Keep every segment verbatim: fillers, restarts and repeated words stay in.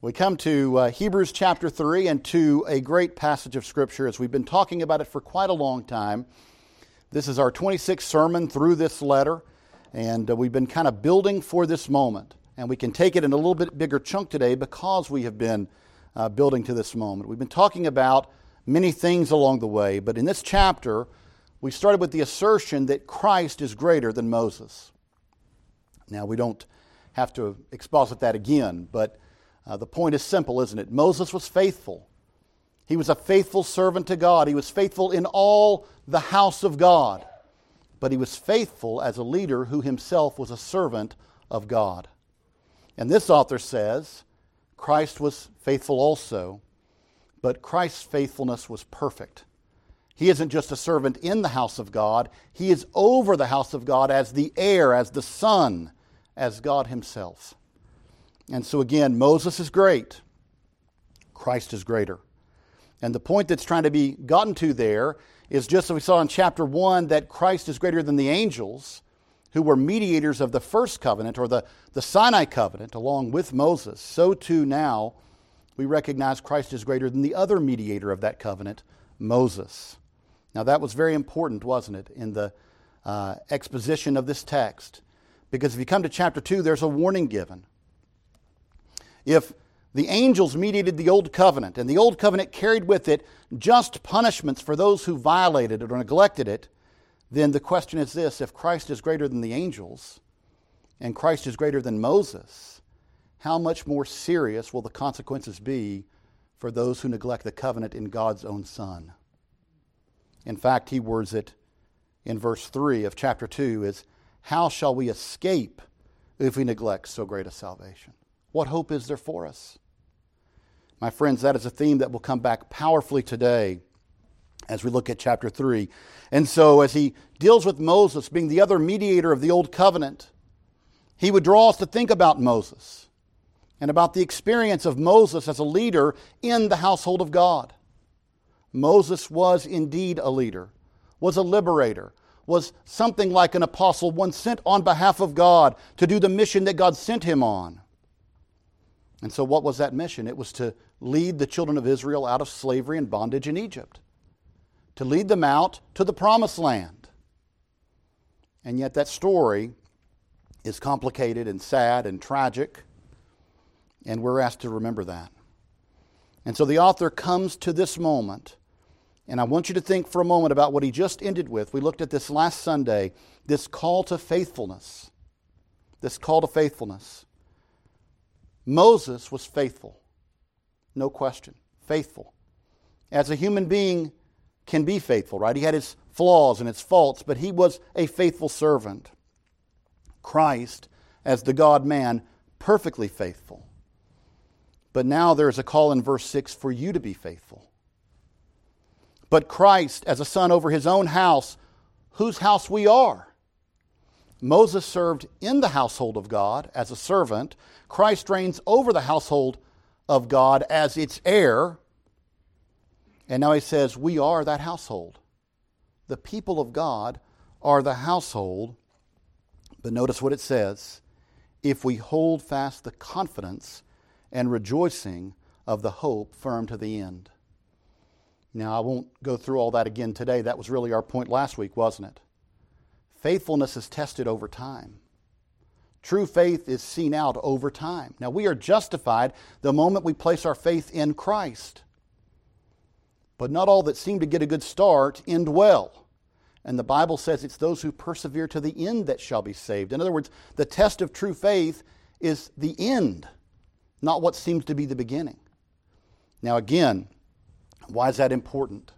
We come to uh, Hebrews chapter three and to a great passage of Scripture as we've been talking about it for quite a long time. This is our twenty-sixth sermon through this letter, and uh, we've been kind of building for this moment. And we can take it in a little bit bigger chunk today because we have been uh, building to this moment. We've been talking about many things along the way, but in this chapter, we started with the assertion that Christ is greater than Moses. Now, we don't have to exposit that again, but Uh, the point is simple, isn't it? Moses was faithful. He was a faithful servant to God. He was faithful in all the house of God. But he was faithful as a leader who himself was a servant of God. And this author says, Christ was faithful also, but Christ's faithfulness was perfect. He isn't just a servant in the house of God. He is over the house of God as the heir, as the son, as God himself. And so again, Moses is great, Christ is greater. And the point that's trying to be gotten to there is just as we saw in chapter one, that Christ is greater than the angels who were mediators of the first covenant or the, the Sinai covenant along with Moses. So too now we recognize Christ is greater than the other mediator of that covenant, Moses. Now that was very important, wasn't it, in the uh, exposition of this text? Because if you come to chapter two, there's a warning given. If the angels mediated the Old Covenant, and the Old Covenant carried with it just punishments for those who violated it or neglected it, then the question is this, if Christ is greater than the angels, and Christ is greater than Moses, how much more serious will the consequences be for those who neglect the covenant in God's own Son? In fact, he words it in verse three of chapter two is, how shall we escape if we neglect so great a salvation? What hope is there for us? My friends, that is a theme that will come back powerfully today as we look at chapter three. And so as he deals with Moses being the other mediator of the Old Covenant, he would draw us to think about Moses and about the experience of Moses as a leader in the household of God. Moses was indeed a leader, was a liberator, was something like an apostle, one sent on behalf of God to do the mission that God sent him on. And so what was that mission? It was to lead the children of Israel out of slavery and bondage in Egypt, to lead them out to the promised land. And yet that story is complicated and sad and tragic, and we're asked to remember that. And so the author comes to this moment, and I want you to think for a moment about what he just ended with. We looked at this last Sunday, this call to faithfulness, this call to faithfulness. Moses was faithful, no question, faithful. As a human being can be faithful, right? He had his flaws and his faults, but he was a faithful servant. Christ, as the God-man, perfectly faithful. But now there is a call in verse six for you to be faithful. But Christ, as a son over his own house, whose house we are. Moses served in the household of God as a servant. Christ reigns over the household of God as its heir. And now he says, we are that household. The people of God are the household. But notice what it says. If we hold fast the confidence and rejoicing of the hope firm to the end. Now, I won't go through all that again today. That was really our point last week, wasn't it? Faithfulness is tested over time. True faith is seen out over time. Now, we are justified the moment we place our faith in Christ. But not all that seem to get a good start end well. And the Bible says it's those who persevere to the end that shall be saved. In other words, the test of true faith is the end, not what seems to be the beginning. Now, again, why is that important?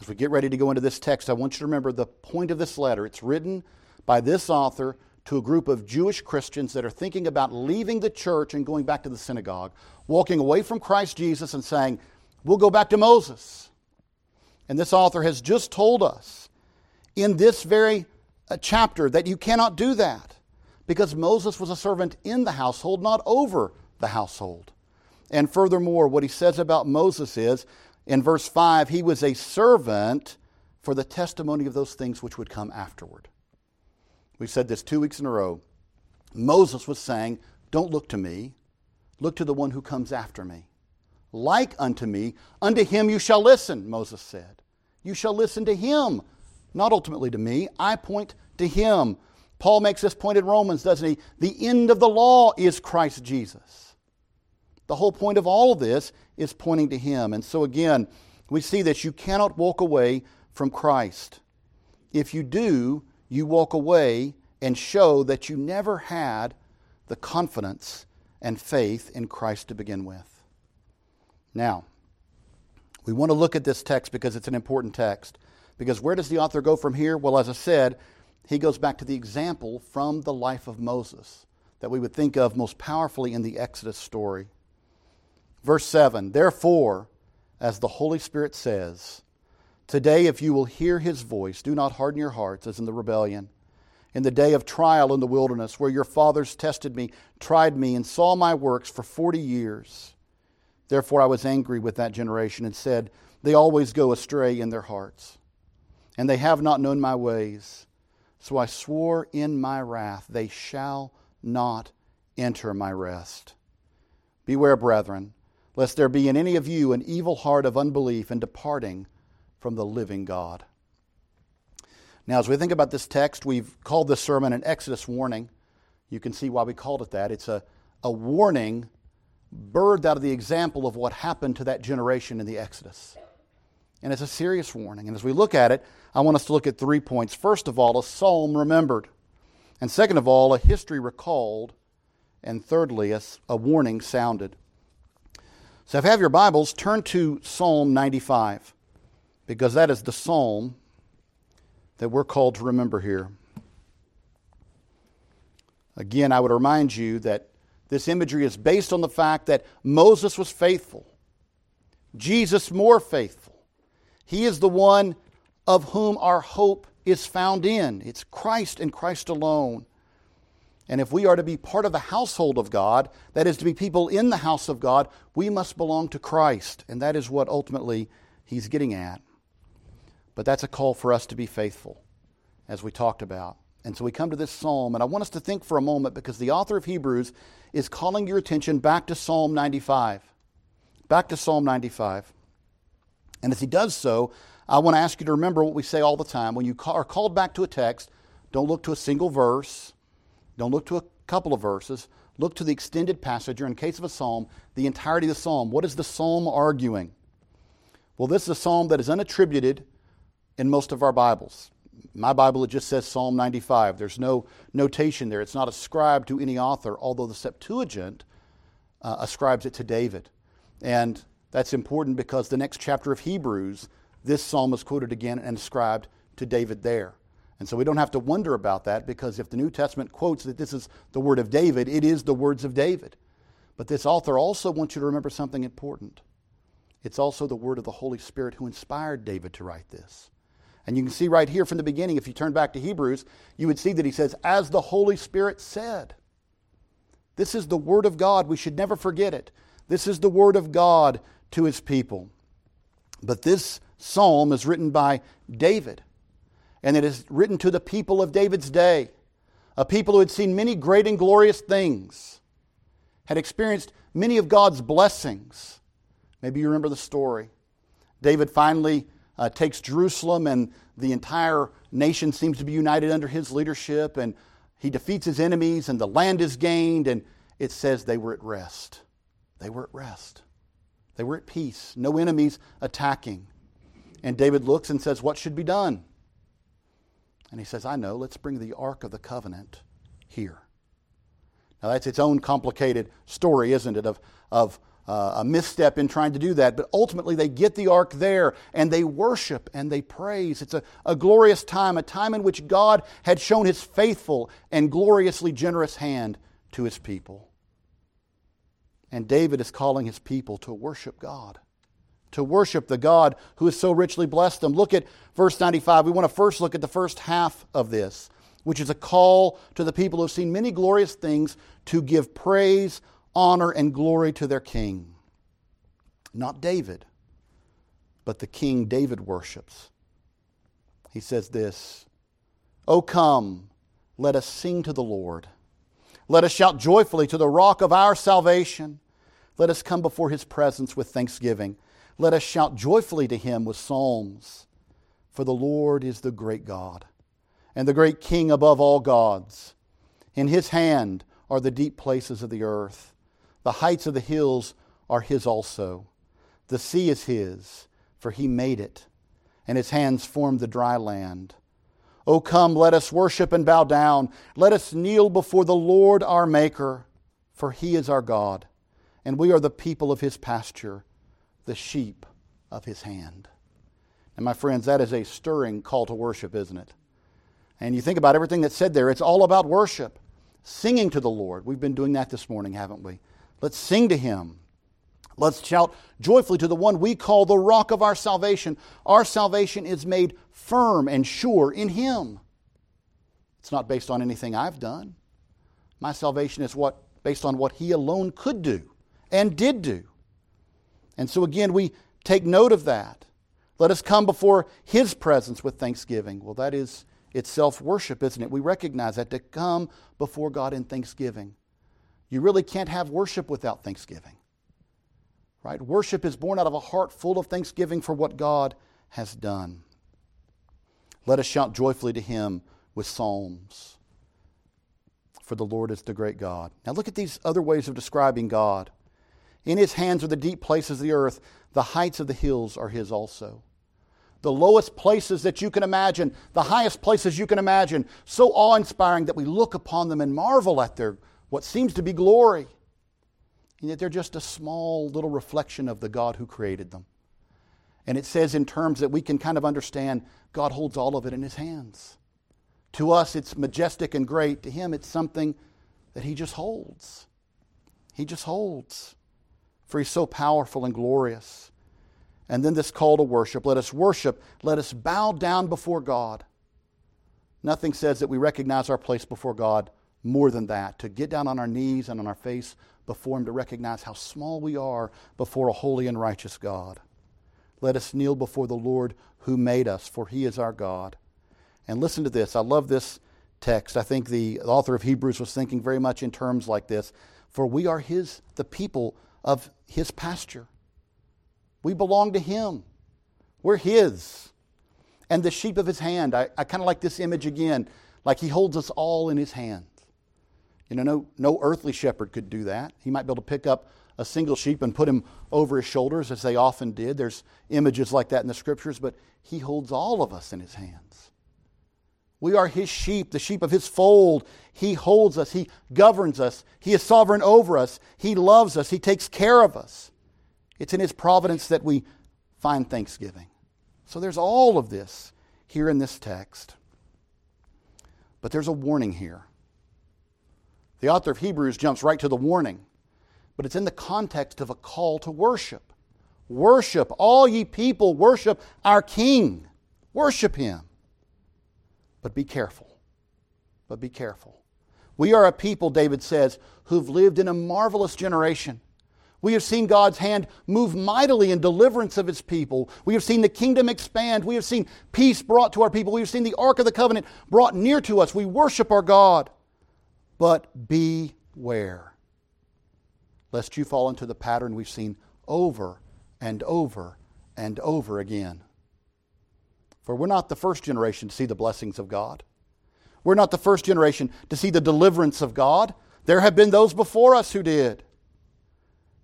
As we get ready to go into this text, I want you to remember the point of this letter. It's written by this author to a group of Jewish Christians that are thinking about leaving the church and going back to the synagogue, walking away from Christ Jesus and saying, we'll go back to Moses. And this author has just told us in this very chapter that you cannot do that because Moses was a servant in the household, not over the household. And furthermore, what he says about Moses is, in verse five, he was a servant for the testimony of those things which would come afterward. We've said this two weeks in a row. Moses was saying, don't look to me. Look to the one who comes after me. Like unto me, unto him you shall listen, Moses said. You shall listen to him, not ultimately to me. I point to him. Paul makes this point in Romans, doesn't he? The end of the law is Christ Jesus. The whole point of all of this is pointing to him. And so again, we see that you cannot walk away from Christ. If you do, you walk away and show that you never had the confidence and faith in Christ to begin with. Now, we want to look at this text because it's an important text. Because where does the author go from here? Well, as I said, he goes back to the example from the life of Moses that we would think of most powerfully in the Exodus story. Verse seven, therefore, as the Holy Spirit says, today if you will hear His voice, do not harden your hearts as in the rebellion, in the day of trial in the wilderness, where your fathers tested me, tried me, and saw my works for forty years. Therefore I was angry with that generation and said, they always go astray in their hearts, and they have not known my ways. So I swore in my wrath, they shall not enter my rest. Beware, brethren, lest there be in any of you an evil heart of unbelief and departing from the living God. Now, as we think about this text, we've called this sermon an Exodus warning. You can see why we called it that. It's a, a warning birthed out of the example of what happened to that generation in the Exodus. And it's a serious warning. And as we look at it, I want us to look at three points. First of all, a psalm remembered. And second of all, a history recalled. And thirdly, a, a warning sounded. So if you have your Bibles, turn to Psalm ninety-five, because that is the psalm that we're called to remember here. Again, I would remind you that this imagery is based on the fact that Moses was faithful. Jesus more faithful. He is the one of whom our hope is found in. It's Christ and Christ alone. And if we are to be part of the household of God, that is to be people in the house of God, we must belong to Christ. And that is what ultimately he's getting at. But that's a call for us to be faithful, as we talked about. And so we come to this psalm, and I want us to think for a moment, because the author of Hebrews is calling your attention back to Psalm ninety-five. Back to Psalm ninety-five. And as he does so, I want to ask you to remember what we say all the time. When you are called back to a text, don't look to a single verse. Don't look to a couple of verses. Look to the extended passage, or in case of a psalm, the entirety of the psalm. What is the psalm arguing? Well, this is a psalm that is unattributed in most of our Bibles. My Bible, it just says Psalm ninety-five. There's no notation there. It's not ascribed to any author, although the Septuagint uh, ascribes it to David. And that's important because the next chapter of Hebrews, this psalm is quoted again and ascribed to David there. And so we don't have to wonder about that, because if the New Testament quotes that this is the word of David, it is the words of David. But this author also wants you to remember something important. It's also the word of the Holy Spirit who inspired David to write this. And you can see right here from the beginning, if you turn back to Hebrews, you would see that he says, as the Holy Spirit said. This is the Word of God. We should never forget it. This is the Word of God to His people. But this psalm is written by David. And it is written to the people of David's day. A people who had seen many great and glorious things. Had experienced many of God's blessings. Maybe you remember the story. David finally Uh, takes Jerusalem, and the entire nation seems to be united under his leadership, and he defeats his enemies, and the land is gained, and it says they were at rest. They were at rest. They were at peace. No enemies attacking. And David looks and says, what should be done? And he says, I know, let's bring the Ark of the Covenant here. Now that's its own complicated story, isn't it, of of Uh, a misstep in trying to do that, but ultimately they get the ark there and they worship and they praise. It's a, a glorious time, a time in which God had shown His faithful and gloriously generous hand to His people. And David is calling his people to worship God, to worship the God who has so richly blessed them. Look at verse ninety-five. We want to first look at the first half of this, which is a call to the people who have seen many glorious things to give praise, honor, and glory to their king. Not David, but the king David worships. He says this, O come, let us sing to the Lord. Let us shout joyfully to the rock of our salvation. Let us come before his presence with thanksgiving. Let us shout joyfully to him with psalms. For the Lord is the great God, and the great King above all gods. In his hand are the deep places of the earth. The heights of the hills are his also. The sea is his, for he made it, and his hands formed the dry land. O come, let us worship and bow down. Let us kneel before the Lord our Maker, for he is our God, and we are the people of his pasture, the sheep of his hand. And my friends, that is a stirring call to worship, isn't it? And you think about everything that's said there, it's all about worship. Singing to the Lord. We've been doing that this morning, haven't we? Let's sing to him. Let's shout joyfully to the one we call the rock of our salvation. Our salvation is made firm and sure in him. It's not based on anything I've done. My salvation is what based on what he alone could do and did do. And so again, we take note of that. Let us come before his presence with thanksgiving. Well, that is it's self-worship, isn't it? We recognize that, to come before God in thanksgiving. You really can't have worship without thanksgiving, right? Worship is born out of a heart full of thanksgiving for what God has done. Let us shout joyfully to him with psalms, for the Lord is the great God. Now look at these other ways of describing God. In his hands are the deep places of the earth. The heights of the hills are his also. The lowest places that you can imagine, the highest places you can imagine, so awe-inspiring that we look upon them and marvel at their what seems to be glory. And yet they're just a small little reflection of the God who created them. And it says in terms that we can kind of understand, God holds all of it in his hands. To us, it's majestic and great. To him, it's something that he just holds. He just holds. For he's so powerful and glorious. And then this call to worship. Let us worship. Let us bow down before God. Nothing says that we recognize our place before God more than that. To get down on our knees and on our face before him, to recognize how small we are before a holy and righteous God. Let us kneel before the Lord who made us, for he is our God. And listen to this. I love this text. I think the author of Hebrews was thinking very much in terms like this. For we are his, the people of his pasture. We belong to him. We're his. And the sheep of his hand. I, I kind of like this image again. Like he holds us all in his hand. You know, no, no earthly shepherd could do that. He might be able to pick up a single sheep and put him over his shoulders, as they often did. There's images like that in the scriptures, but he holds all of us in his hands. We are his sheep, the sheep of his fold. He holds us. He governs us. He is sovereign over us. He loves us. He takes care of us. It's in his providence that we find thanksgiving. So there's all of this here in this text. But there's a warning here. The author of Hebrews jumps right to the warning, but it's in the context of a call to worship. Worship, all ye people, worship our King. Worship him. But be careful. But be careful. We are a people, David says, who've lived in a marvelous generation. We have seen God's hand move mightily in deliverance of his people. We have seen the kingdom expand. We have seen peace brought to our people. We have seen the Ark of the Covenant brought near to us. We worship our God. But beware, lest you fall into the pattern we've seen over and over and over again. For we're not the first generation to see the blessings of God. We're not the first generation to see the deliverance of God. There have been those before us who did.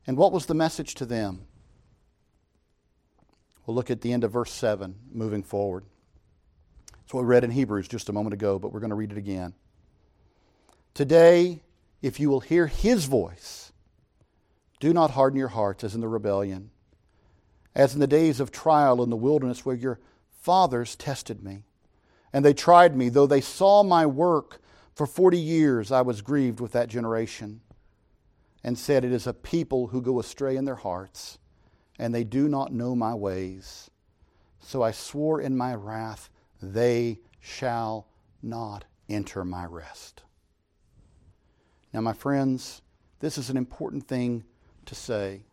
And what was the message to them? We'll look at the end of verse seven, moving forward. That's what we read in Hebrews just a moment ago, but we're going to read it again. Today, if you will hear his voice, do not harden your hearts as in the rebellion, as in the days of trial in the wilderness where your fathers tested me, and they tried me, though they saw my work. For forty years I was grieved with that generation, and said, it is a people who go astray in their hearts, and they do not know my ways. So I swore in my wrath, they shall not enter my rest. Now, my friends, this is an important thing to say,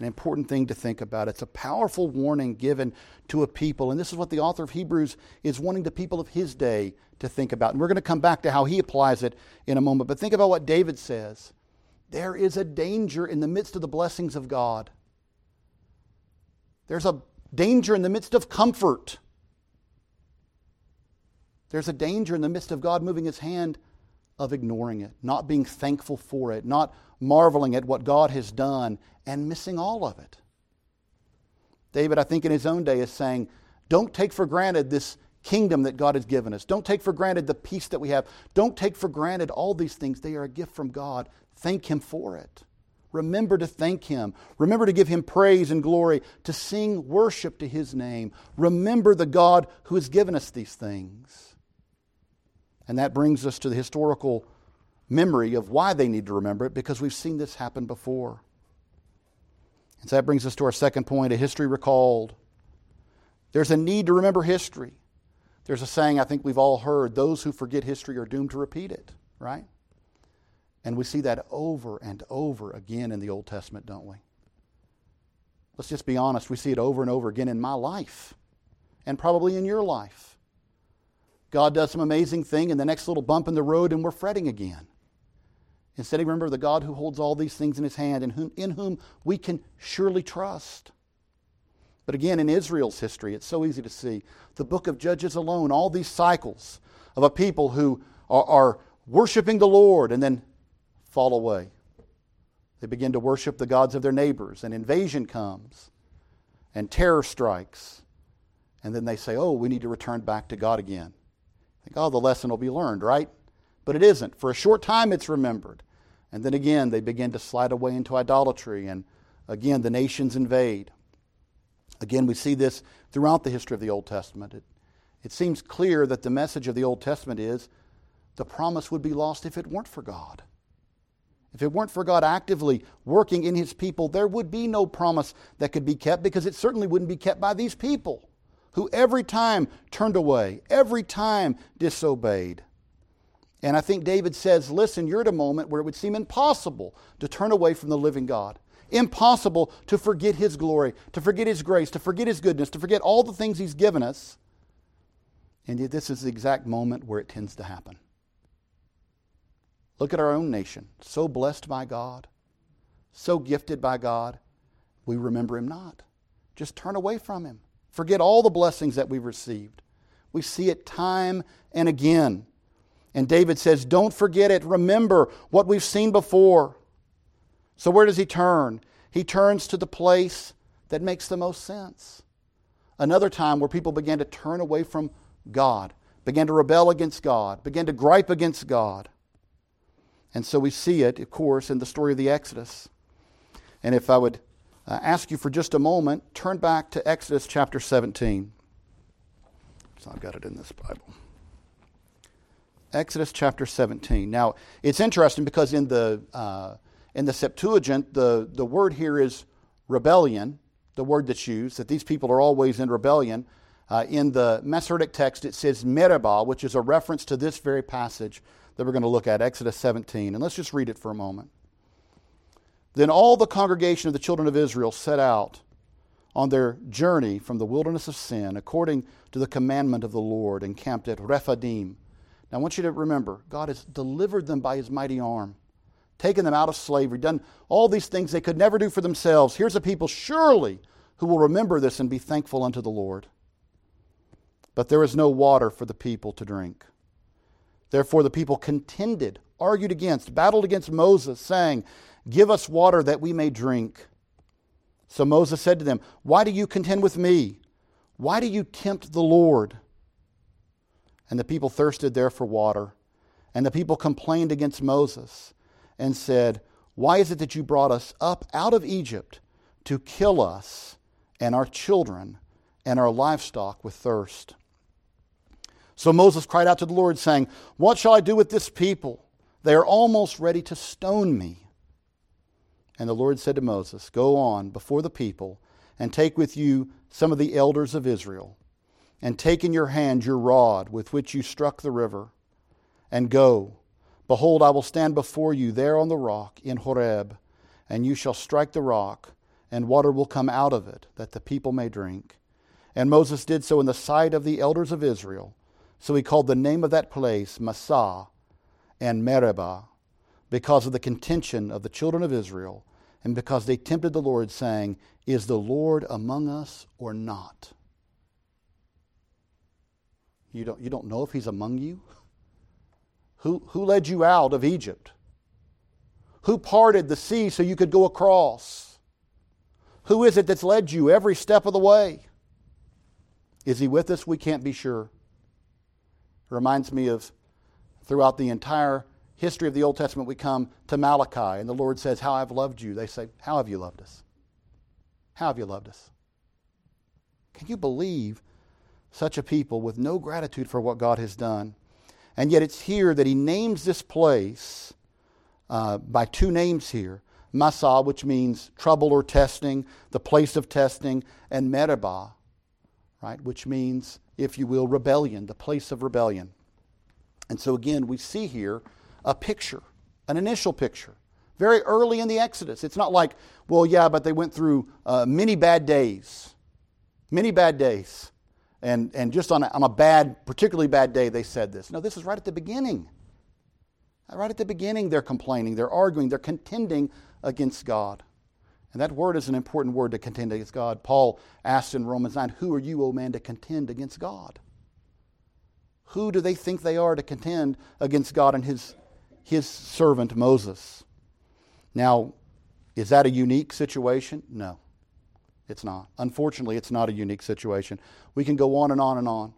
an important thing to think about. It's a powerful warning given to a people, and this is what the author of Hebrews is wanting the people of his day to think about. And we're going to come back to how he applies it in a moment, but think about what David says. There is a danger in the midst of the blessings of God. There's a danger in the midst of comfort. There's a danger in the midst of God moving His hand of ignoring it, not being thankful for it, not marveling at what God has done, and missing all of it. David, I think in his own day, is saying, don't take for granted this kingdom that God has given us. Don't take for granted the peace that we have. Don't take for granted all these things. They are a gift from God. Thank Him for it. Remember to thank Him. Remember to give Him praise and glory, to sing worship to His name. Remember the God who has given us these things. And that brings us to the historical memory of why they need to remember it, because we've seen this happen before. And so that brings us to our second point, a history recalled. There's a need to remember history. There's a saying I think we've all heard, those who forget history are doomed to repeat it, right? And we see that over and over again in the Old Testament, don't we? Let's just be honest, we see it over and over again in my life, and probably in your life. God does some amazing thing, and the next little bump in the road, and we're fretting again. Instead, remember the God who holds all these things in His hand, and whom, in whom we can surely trust. But again, in Israel's history, it's so easy to see. The book of Judges alone, all these cycles of a people who are, are worshiping the Lord and then fall away. They begin to worship the gods of their neighbors, and invasion comes, and terror strikes. And then they say, oh, we need to return back to God again. Think, oh, the lesson will be learned, right? But it isn't. For a short time it's remembered. And then again, they begin to slide away into idolatry, and again, the nations invade. Again, we see this throughout the history of the Old Testament. It, it seems clear that the message of the Old Testament is the promise would be lost if it weren't for God. If it weren't for God actively working in His people, there would be no promise that could be kept, because it certainly wouldn't be kept by these people who every time turned away, every time disobeyed. And I think David says, listen, you're at a moment where it would seem impossible to turn away from the living God. Impossible to forget His glory, to forget His grace, to forget His goodness, to forget all the things He's given us. And yet this is the exact moment where it tends to happen. Look at our own nation, so blessed by God, so gifted by God, we remember Him not. Just turn away from Him. Forget all the blessings that we've received. We see it time and again. And David says, don't forget it. Remember what we've seen before. So where does he turn? He turns to the place that makes the most sense. Another time where people began to turn away from God, began to rebel against God, began to gripe against God. And so we see it, of course, in the story of the Exodus. And if I would uh, ask you for just a moment, turn back to Exodus chapter seventeen. So I've got it in this Bible. Exodus chapter seventeen. Now, it's interesting because in the... Uh, In the Septuagint, the, the word here is rebellion, the word that's used, that these people are always in rebellion. Uh, in the Masoretic text, it says Meribah, which is a reference to this very passage that we're going to look at, Exodus seventeen. And let's just read it for a moment. Then all the congregation of the children of Israel set out on their journey from the wilderness of sin, according to the commandment of the Lord, and camped at Rephidim. Now I want you to remember, God has delivered them by His mighty arm, taken them out of slavery, done all these things they could never do for themselves. Here's a people surely who will remember this and be thankful unto the Lord. But there is no water for the people to drink. Therefore the people contended, argued against, battled against Moses, saying, give us water that we may drink. So Moses said to them, why do you contend with me? Why do you tempt the Lord? And the people thirsted there for water. And the people complained against Moses and said, why is it that you brought us up out of Egypt to kill us and our children and our livestock with thirst? So Moses cried out to the Lord, saying, what shall I do with this people? They are almost ready to stone me. And the Lord said to Moses, go on before the people, and take with you some of the elders of Israel, and take in your hand your rod with which you struck the river, and go. Behold, I will stand before you there on the rock in Horeb, and you shall strike the rock, and water will come out of it, that the people may drink. And Moses did so in the sight of the elders of Israel. So he called the name of that place Massah and Meribah, because of the contention of the children of Israel, and because they tempted the Lord, saying, "Is the Lord among us or not?" You don't, you don't know if He's among you? Who, who led you out of Egypt? Who parted the sea so you could go across? Who is it that's led you every step of the way? Is He with us? We can't be sure. It reminds me of throughout the entire history of the Old Testament, we come to Malachi, and the Lord says, "How I've loved you." They say, "How have you loved us? How have you loved us?" Can you believe such a people with no gratitude for what God has done? And yet it's here that He names this place uh, by two names here, Massah, which means trouble or testing, the place of testing, and Meribah, right, which means, if you will, rebellion, the place of rebellion. And so again, we see here a picture, an initial picture, very early in the Exodus. It's not like, well, yeah, but they went through uh, many bad days, many bad days. And and just on a, on a bad, particularly bad day, they said this. No, this is right at the beginning. Right at the beginning, they're complaining, they're arguing, they're contending against God. And that word is an important word, to contend against God. Paul asked in Romans nine, "Who are you, O man, to contend against God?" Who do they think they are to contend against God and His, his servant Moses? Now, is that a unique situation? No. It's not. Unfortunately, it's not a unique situation. We can go on and on and on.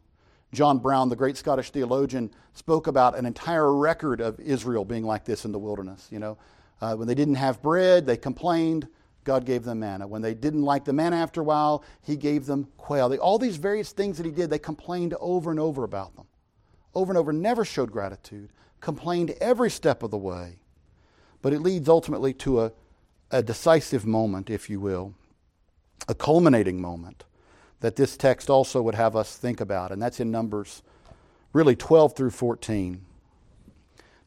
John Brown, the great Scottish theologian, spoke about an entire record of Israel being like this in the wilderness. You know, uh, when they didn't have bread, they complained. God gave them manna. When they didn't like the manna after a while, He gave them quail. They, all these various things that He did, they complained over and over about them. Over and over, never showed gratitude. Complained every step of the way. But it leads ultimately to a, a decisive moment, if you will. A culminating moment that this text also would have us think about, and that's in Numbers, really twelve through fourteen.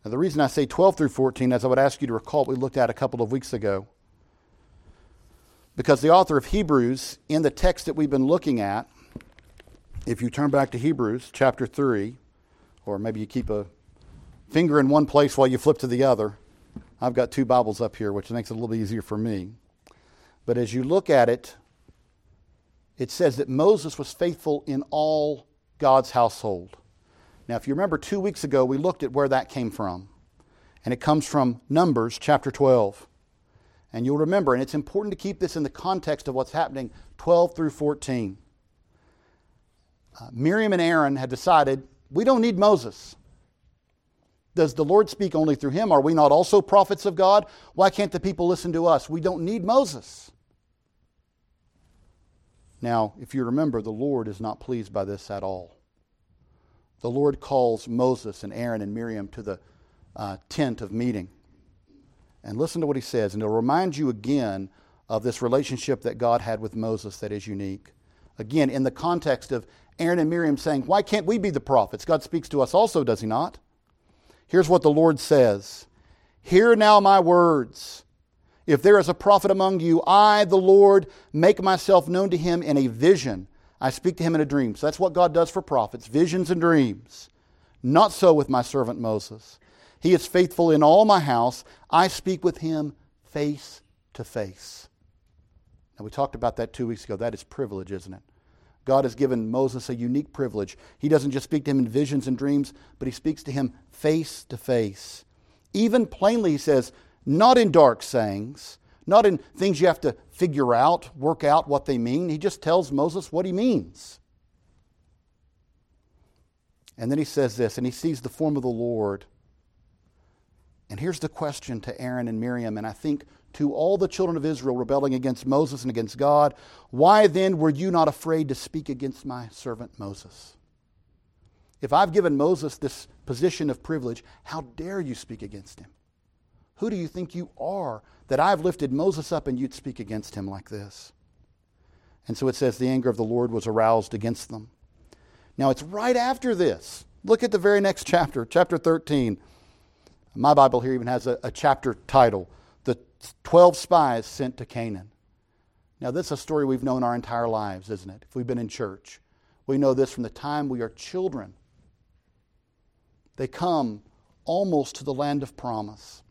Now, the reason I say twelve through fourteen is I would ask you to recall what we looked at a couple of weeks ago, because the author of Hebrews, in the text that we've been looking at, if you turn back to Hebrews chapter three, or maybe you keep a finger in one place while you flip to the other. I've got two Bibles up here, which makes it a little bit easier for me. But as you look at it, it says that Moses was faithful in all God's household. Now, if you remember, two weeks ago, we looked at where that came from. And it comes from Numbers chapter twelve. And you'll remember, and it's important to keep this in the context of what's happening, twelve through fourteen. Uh, Miriam and Aaron had decided, we don't need Moses. Does the Lord speak only through him? Are we not also prophets of God? Why can't the people listen to us? We don't need Moses. Now, if you remember, the Lord is not pleased by this at all. The Lord calls Moses and Aaron and Miriam to the uh, tent of meeting. And listen to what He says, and it'll remind you again of this relationship that God had with Moses that is unique. Again, in the context of Aaron and Miriam saying, why can't we be the prophets? God speaks to us also, does He not? Here's what the Lord says. Hear now my words. If there is a prophet among you, I, the Lord, make myself known to him in a vision. I speak to him in a dream. So that's what God does for prophets, visions and dreams. Not so with my servant Moses. He is faithful in all my house. I speak with him face to face. Now, we talked about that two weeks ago. That is privilege, isn't it? God has given Moses a unique privilege. He doesn't just speak to him in visions and dreams, but he speaks to him face to face. Even plainly, he says, not in dark sayings, not in things you have to figure out, work out what they mean. He just tells Moses what he means. And then he says this, and he sees the form of the Lord. And here's the question to Aaron and Miriam, and I think to all the children of Israel rebelling against Moses and against God, why then were you not afraid to speak against my servant Moses? If I've given Moses this position of privilege, how dare you speak against him? Who do you think you are that I've lifted Moses up and you'd speak against him like this? And so it says the anger of the Lord was aroused against them. Now it's right after this. Look at the very next chapter, chapter thirteen. My Bible here even has a, a chapter title, The twelve Spies Sent to Canaan. Now this is a story we've known our entire lives, isn't it? If we've been in church, we know this from the time we are children. They come almost to the land of promise.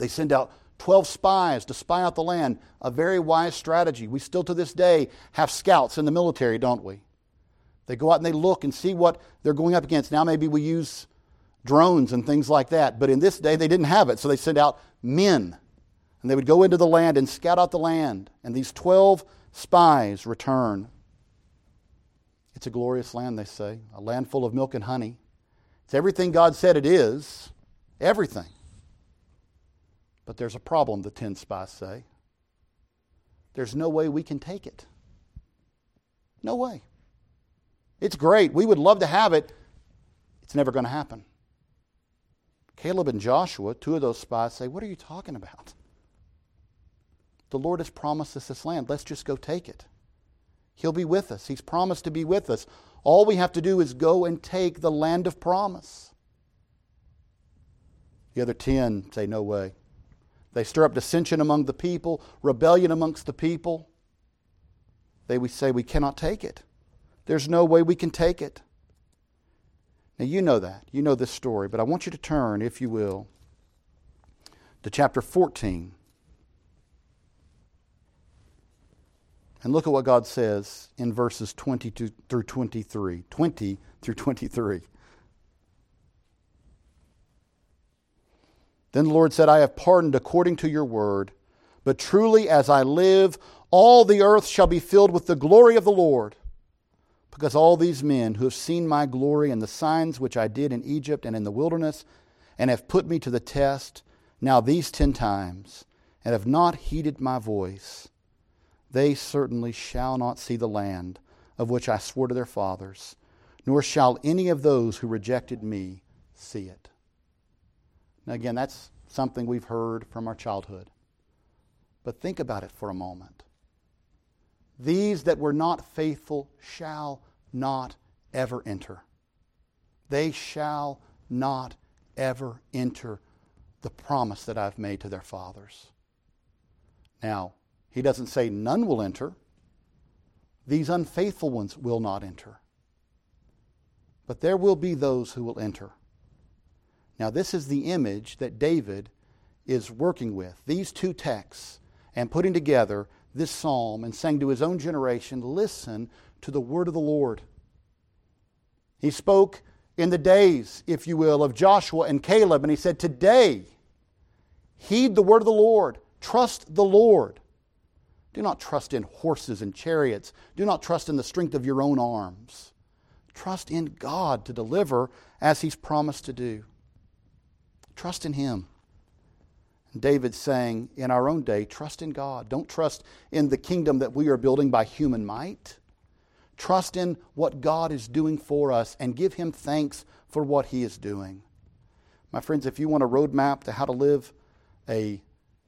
They send out twelve spies to spy out the land, a very wise strategy. We still to this day have scouts in the military, don't we? They go out and they look and see what they're going up against. Now maybe we use drones and things like that, but in this day they didn't have it, so they sent out men. And they would go into the land and scout out the land, and these twelve spies return. It's a glorious land, they say, a land full of milk and honey. It's everything God said it is, everything. But there's a problem, the ten spies say. There's no way we can take it. No way. It's great. We would love to have it. It's never going to happen. Caleb and Joshua, two of those spies, say, what are you talking about? The Lord has promised us this land. Let's just go take it. He'll be with us. He's promised to be with us. All we have to do is go and take the land of promise. The other ten say, no way. They stir up dissension among the people, rebellion amongst the people. They we say, we cannot take it. There's no way we can take it. Now you know that. You know this story. But I want you to turn, if you will, to chapter fourteen. And look at what God says in verses twenty through twenty-three. twenty through twenty-three. Then the Lord said, I have pardoned according to your word, but truly as I live, all the earth shall be filled with the glory of the Lord, because all these men who have seen my glory and the signs which I did in Egypt and in the wilderness, and have put me to the test now these ten times, and have not heeded my voice, they certainly shall not see the land of which I swore to their fathers, nor shall any of those who rejected me see it. Now again, that's something we've heard from our childhood. But think about it for a moment. These that were not faithful shall not ever enter. They shall not ever enter the promise that I've made to their fathers. Now, He doesn't say none will enter. These unfaithful ones will not enter. But there will be those who will enter. Now this is the image that David is working with. These two texts and putting together this psalm and saying to his own generation, listen to the word of the Lord. He spoke in the days, if you will, of Joshua and Caleb, and he said, today, heed the word of the Lord. Trust the Lord. Do not trust in horses and chariots. Do not trust in the strength of your own arms. Trust in God to deliver as He's promised to do. Trust in Him. And David's saying in our own day, trust in God. Don't trust in the kingdom that we are building by human might. Trust in what God is doing for us and give Him thanks for what He is doing. My friends, if you want a roadmap to how to live a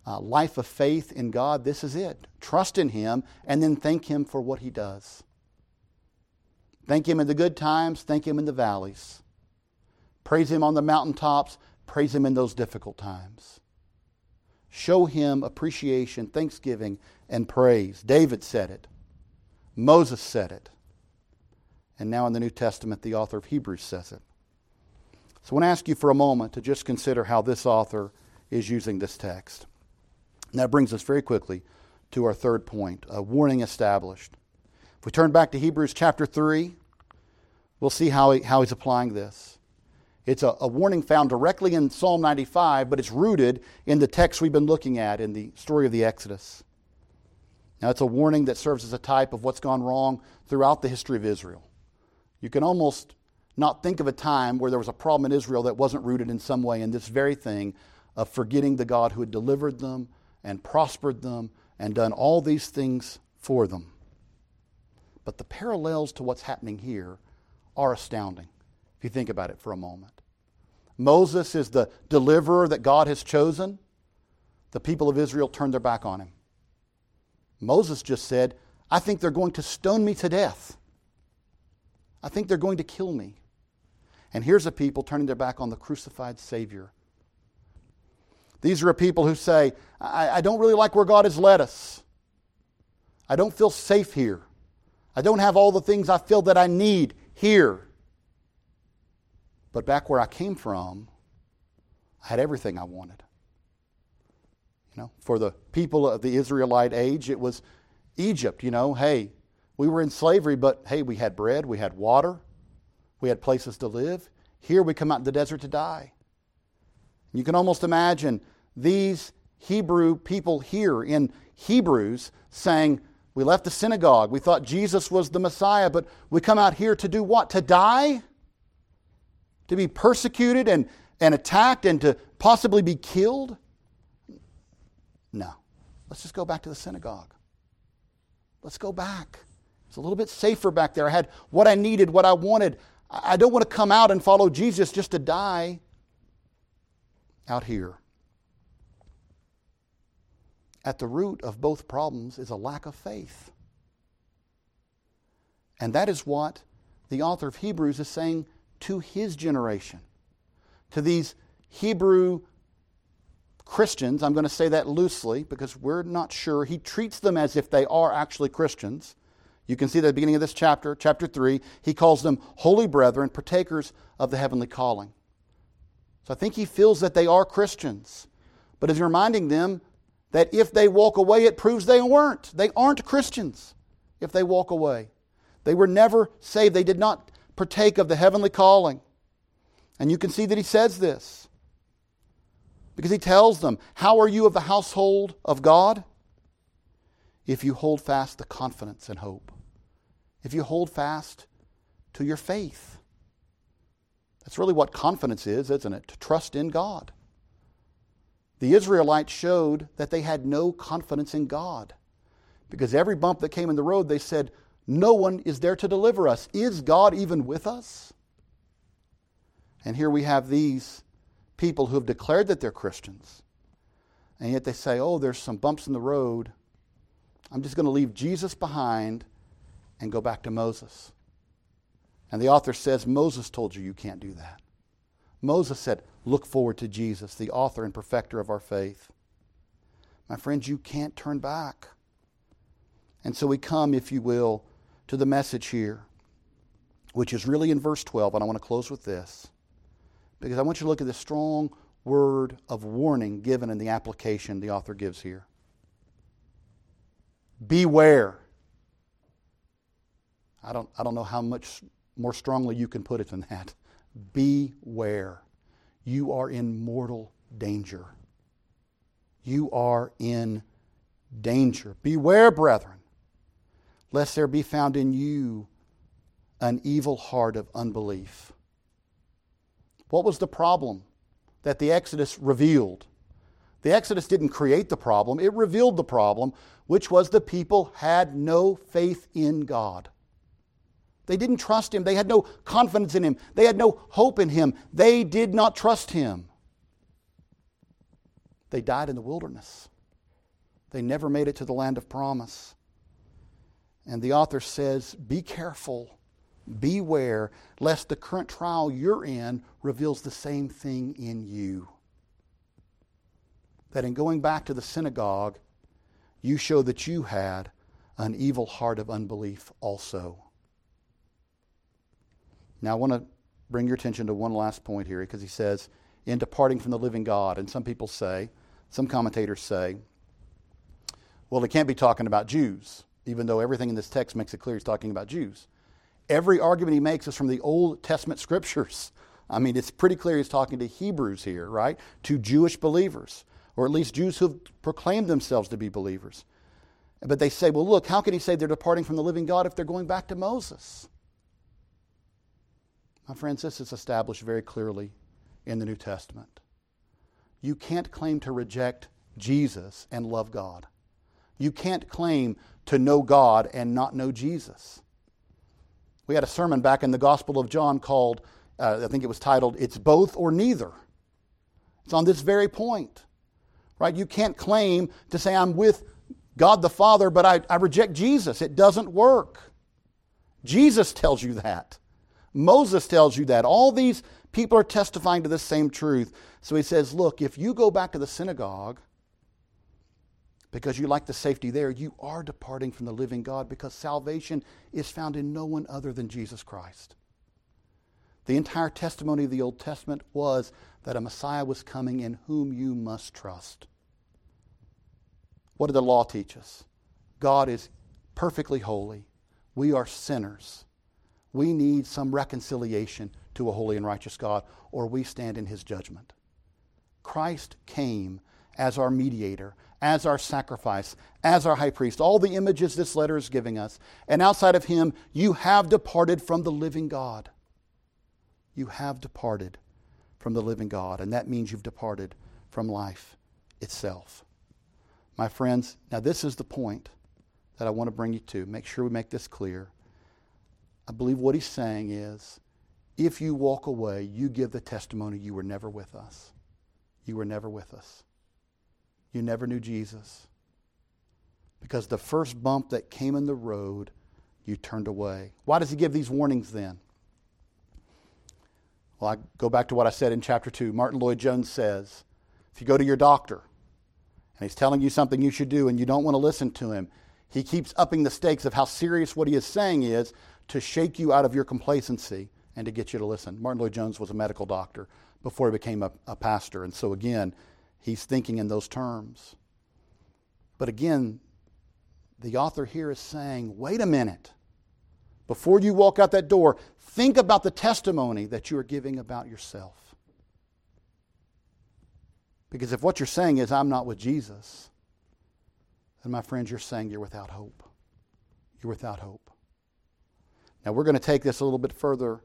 Uh, life of faith in God, this is it. Trust in Him and then thank Him for what He does. Thank Him in the good times, thank Him in the valleys. Praise Him on the mountaintops, praise Him in those difficult times. Show Him appreciation, thanksgiving, and praise. David said it. Moses said it. And now in the New Testament, the author of Hebrews says it. So I want to ask you for a moment to just consider how this author is using this text. And that brings us very quickly to our third point, a warning established. If we turn back to Hebrews chapter three, we'll see how, he, how he's applying this. It's a, a warning found directly in Psalm ninety-five, but it's rooted in the text we've been looking at in the story of the Exodus. Now, it's a warning that serves as a type of what's gone wrong throughout the history of Israel. You can almost not think of a time where there was a problem in Israel that wasn't rooted in some way in this very thing of forgetting the God who had delivered them, and prospered them, and done all these things for them. But the parallels to what's happening here are astounding, if you think about it for a moment. Moses is the deliverer that God has chosen. The people of Israel turned their back on him. Moses just said, I think they're going to stone me to death. I think they're going to kill me. And here's a people turning their back on the crucified Savior. These are a people who say, I, I don't really like where God has led us. I don't feel safe here. I don't have all the things I feel that I need here. But back where I came from, I had everything I wanted. You know, for the people of the Israelite age, it was Egypt. You know, hey, we were in slavery, but hey, we had bread, we had water, we had places to live. Here we come out in the desert to die. You can almost imagine these Hebrew people here in Hebrews saying, we left the synagogue, we thought Jesus was the Messiah, but we come out here to do what? To die? To be persecuted and, and attacked and to possibly be killed? No. Let's just go back to the synagogue. Let's go back. It's a little bit safer back there. I had what I needed, what I wanted. I don't want to come out and follow Jesus just to die out here. At the root of both problems is a lack of faith. And that is what the author of Hebrews is saying to his generation, to these Hebrew Christians. I'm going to say that loosely because we're not sure. He treats them as if they are actually Christians. You can see that at the beginning of this chapter, chapter three, he calls them holy brethren, partakers of the heavenly calling. So I think he feels that they are Christians, but is reminding them that if they walk away, it proves they weren't. They aren't Christians if they walk away. They were never saved. They did not partake of the heavenly calling. And you can see that he says this because he tells them, how are you of the household of God? If you hold fast the confidence and hope, if you hold fast to your faith. That's really what confidence is, isn't it? To trust in God. The Israelites showed that they had no confidence in God because every bump that came in the road, they said, no one is there to deliver us. Is God even with us? And here we have these people who have declared that they're Christians, and yet they say, oh, there's some bumps in the road. I'm just going to leave Jesus behind and go back to Moses. And the author says, Moses told you you can't do that. Moses said, look forward to Jesus, the author and perfecter of our faith. My friends, you can't turn back. And so we come, if you will, to the message here, which is really in verse twelve, and I want to close with this, because I want you to look at the strong word of warning given in the application the author gives here. Beware. I don't, I don't know how much more strongly you can put it than that. Beware. You are in mortal danger. You are in danger. Beware, brethren, lest there be found in you an evil heart of unbelief. What was the problem that the Exodus revealed? The Exodus didn't create the problem. It revealed the problem, which was the people had no faith in God. They didn't trust Him. They had no confidence in Him. They had no hope in Him. They did not trust Him. They died in the wilderness. They never made it to the land of promise. And the author says, be careful, beware, lest the current trial you're in reveals the same thing in you. That in going back to the synagogue, you show that you had an evil heart of unbelief also. Now I want to bring your attention to one last point here, because he says, in departing from the living God. And some people say, some commentators say, well, it can't be talking about Jews, even though everything in this text makes it clear he's talking about Jews. Every argument he makes is from the Old Testament scriptures. I mean, it's pretty clear he's talking to Hebrews here, right? To Jewish believers, or at least Jews who have proclaimed themselves to be believers. But they say, well, look, how can he say they're departing from the living God if they're going back to Moses? My friends, this is established very clearly in the New Testament. You can't claim to reject Jesus and love God. You can't claim to know God and not know Jesus. We had a sermon back in the Gospel of John called, uh, I think it was titled, It's Both or Neither. It's on this very point, right? You can't claim to say, I'm with God the Father, but I, I reject Jesus. It doesn't work. Jesus tells you that. Moses tells you that. All these people are testifying to the same truth. So he says, look, if you go back to the synagogue because you like the safety there, you are departing from the living God, because salvation is found in no one other than Jesus Christ. The entire testimony of the Old Testament was that a Messiah was coming in whom you must trust. What did the law teach us? God is perfectly holy. We are sinners. We need some reconciliation to a holy and righteous God, or we stand in His judgment. Christ came as our mediator, as our sacrifice, as our high priest, all the images this letter is giving us. And outside of Him, you have departed from the living God. You have departed from the living God, and that means you've departed from life itself. My friends, now this is the point that I want to bring you to. Make sure we make this clear. I believe what he's saying is, if you walk away, you give the testimony you were never with us. You were never with us. You never knew Jesus. Because the first bump that came in the road, you turned away. Why does he give these warnings then? Well, I go back to what I said in chapter two. Martin Lloyd-Jones says, if you go to your doctor and he's telling you something you should do and you don't want to listen to him, he keeps upping the stakes of how serious what he is saying is to shake you out of your complacency and to get you to listen. Martin Lloyd-Jones was a medical doctor before he became a, a pastor. And so again, he's thinking in those terms. But again, the author here is saying, wait a minute. Before you walk out that door, think about the testimony that you are giving about yourself. Because if what you're saying is, I'm not with Jesus, then my friends, you're saying you're without hope. You're without hope. Now, we're going to take this a little bit further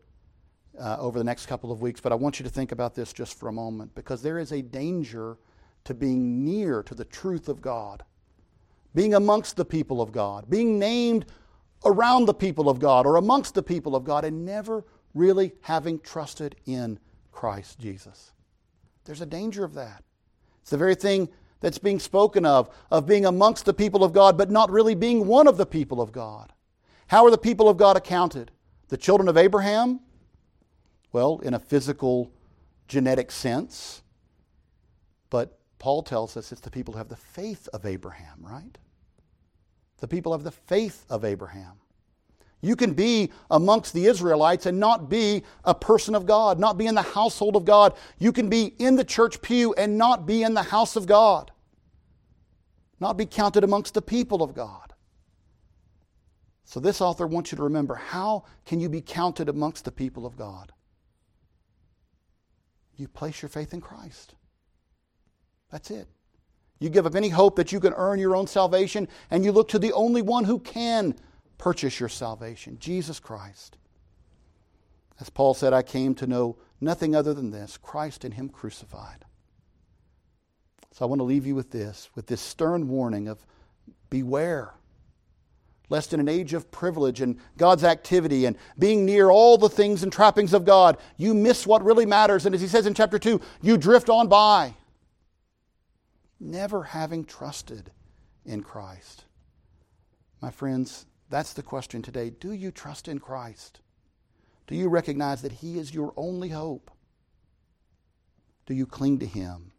uh, over the next couple of weeks, but I want you to think about this just for a moment, because there is a danger to being near to the truth of God, being amongst the people of God, being named around the people of God or amongst the people of God, and never really having trusted in Christ Jesus. There's a danger of that. It's the very thing that's being spoken of, of being amongst the people of God, but not really being one of the people of God. How are the people of God accounted? The children of Abraham? Well, in a physical, genetic sense. But Paul tells us it's the people who have the faith of Abraham, right? The people have the faith of Abraham. You can be amongst the Israelites and not be a person of God, not be in the household of God. You can be in the church pew and not be in the house of God, not be counted amongst the people of God. So this author wants you to remember, how can you be counted amongst the people of God? You place your faith in Christ. That's it. You give up any hope that you can earn your own salvation, and you look to the only one who can purchase your salvation, Jesus Christ. As Paul said, I came to know nothing other than this, Christ and Him crucified. So I want to leave you with this, with this stern warning of beware, lest in an age of privilege and God's activity and being near all the things and trappings of God, you miss what really matters. And as he says in chapter two, you drift on by, never having trusted in Christ. My friends, that's the question today. Do you trust in Christ? Do you recognize that He is your only hope? Do you cling to Him?